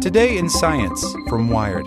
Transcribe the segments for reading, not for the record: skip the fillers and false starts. Today in Science from Wired.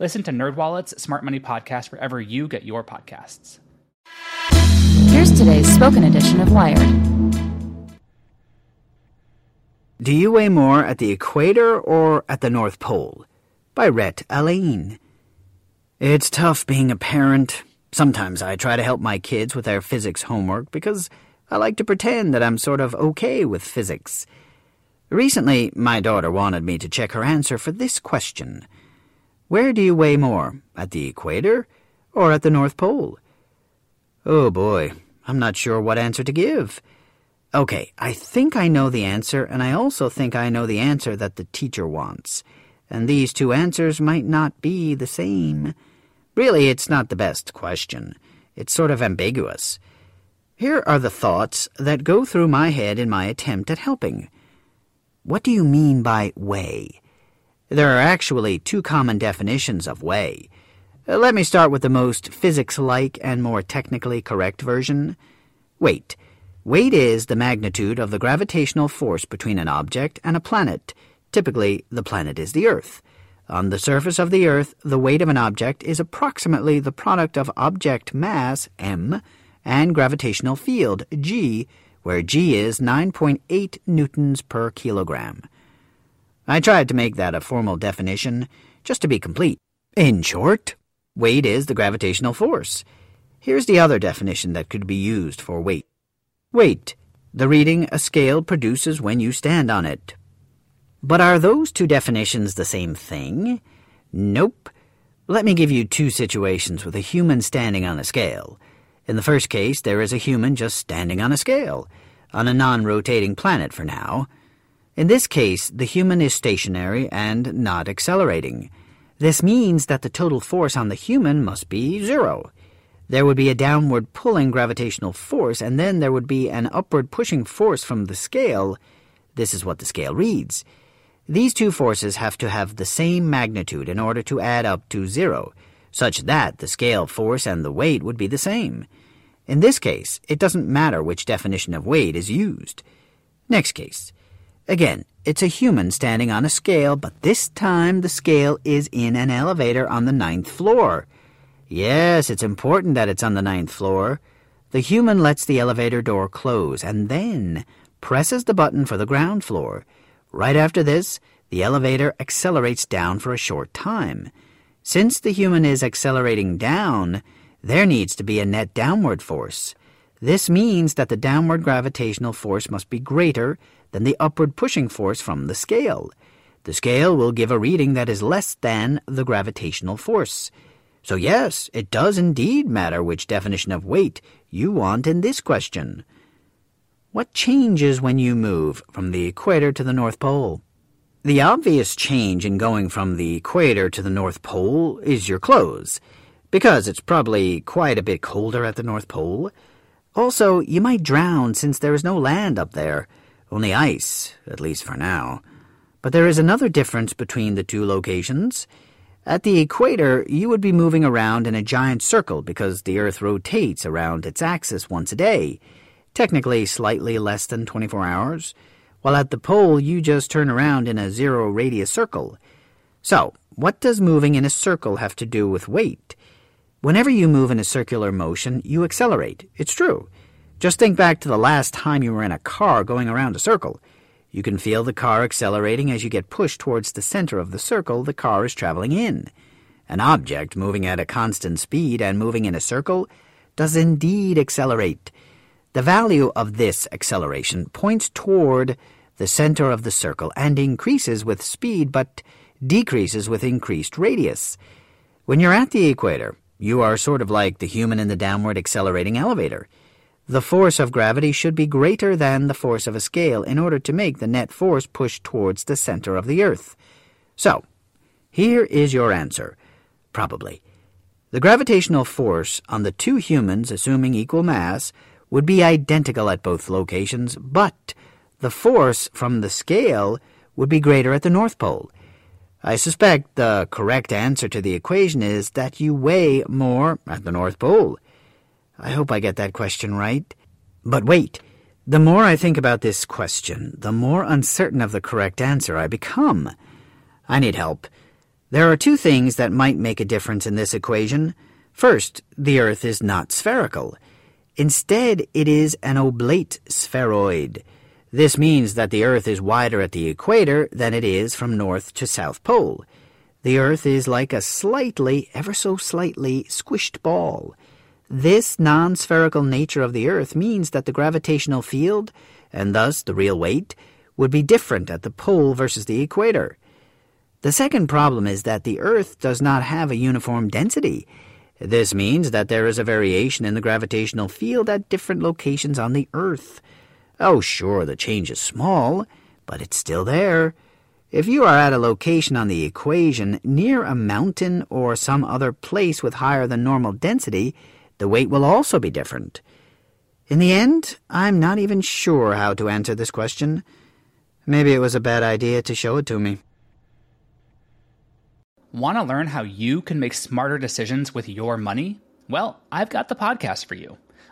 Listen to NerdWallet's Smart Money Podcast wherever you get your podcasts. Here's today's spoken edition of Wired. Do you weigh more at the equator or at the North Pole? By Rhett Allain. It's tough being a parent. Sometimes I try to help my kids with their physics homework because I like to pretend that I'm sort of okay with physics. Recently, my daughter wanted me to check her answer for this question. Where do you weigh more, at the equator or at the North Pole? Oh boy, I'm not sure what answer to give. Okay, I think I know the answer, and I also think I know the answer that the teacher wants. And these two answers might not be the same. Really, it's not the best question. It's sort of ambiguous. Here are the thoughts that go through my head in my attempt at helping. What do you mean by weigh? There are actually two common definitions of weigh. Let me start with the most physics-like and more technically correct version. Weight. Weight is the magnitude of the gravitational force between an object and a planet. Typically, the planet is the Earth. On the surface of the Earth, the weight of an object is approximately the product of object mass, m, and gravitational field, g, where g is 9.8 newtons per kilogram. I tried to make that a formal definition, just to be complete. In short, weight is the gravitational force. Here's the other definition that could be used for weight. Weight, the reading a scale produces when you stand on it. But are those two definitions the same thing? Nope. Let me give you two situations with a human standing on a scale. In the first case, there is a human just standing on a scale, on a non-rotating planet for now. In this case, the human is stationary and not accelerating. This means that the total force on the human must be zero. There would be a downward pulling gravitational force, and then there would be an upward pushing force from the scale. This is what the scale reads. These two forces have to have the same magnitude in order to add up to zero, such that the scale force and the weight would be the same. In this case, it doesn't matter which definition of weight is used. Next case. Again, it's a human standing on a scale, but this time the scale is in an elevator on the 9th floor. Yes, it's important that it's on the 9th floor. The human lets the elevator door close and then presses the button for the ground floor. Right after this, the elevator accelerates down for a short time. Since the human is accelerating down, there needs to be a net downward force. This means that the downward gravitational force must be greater than the upward pushing force from the scale. The scale will give a reading that is less than the gravitational force. So yes, it does indeed matter which definition of weight you want in this question. What changes when you move from the equator to the North Pole? The obvious change in going from the equator to the North Pole is your clothes, because it's probably quite a bit colder at the North Pole. Also, you might drown since there is no land up there. Only ice, at least for now. But there is another difference between the two locations. At the equator, you would be moving around in a giant circle because the Earth rotates around its axis once a day, technically slightly less than 24 hours, while at the pole you just turn around in a zero-radius circle. So, what does moving in a circle have to do with weight? Whenever you move in a circular motion, you accelerate. It's true. Just think back to the last time you were in a car going around a circle. You can feel the car accelerating as you get pushed towards the center of the circle the car is traveling in. An object moving at a constant speed and moving in a circle does indeed accelerate. The value of this acceleration points toward the center of the circle and increases with speed but decreases with increased radius. When you're at the equator, you are sort of like the human in the downward accelerating elevator. The force of gravity should be greater than the force of a scale in order to make the net force push towards the center of the Earth. So, here is your answer, probably. The gravitational force on the two humans, assuming equal mass, would be identical at both locations, but the force from the scale would be greater at the North Pole. I suspect the correct answer to the equation is that you weigh more at the North Pole. I hope I get that question right. But wait, the more I think about this question, the more uncertain of the correct answer I become. I need help. There are two things that might make a difference in this equation. First, the Earth is not spherical. Instead, it is an oblate spheroid. This means that the Earth is wider at the equator than it is from north to south pole. The Earth is like a slightly, ever so slightly, squished ball. This non-spherical nature of the Earth means that the gravitational field, and thus the real weight, would be different at the pole versus the equator. The second problem is that the Earth does not have a uniform density. This means that there is a variation in the gravitational field at different locations on the Earth. Oh, sure, the change is small, but it's still there. If you are at a location on the equation near a mountain or some other place with higher than normal density, the weight will also be different. In the end, I'm not even sure how to answer this question. Maybe it was a bad idea to show it to me. Want to learn how you can make smarter decisions with your money? Well, I've got the podcast for you.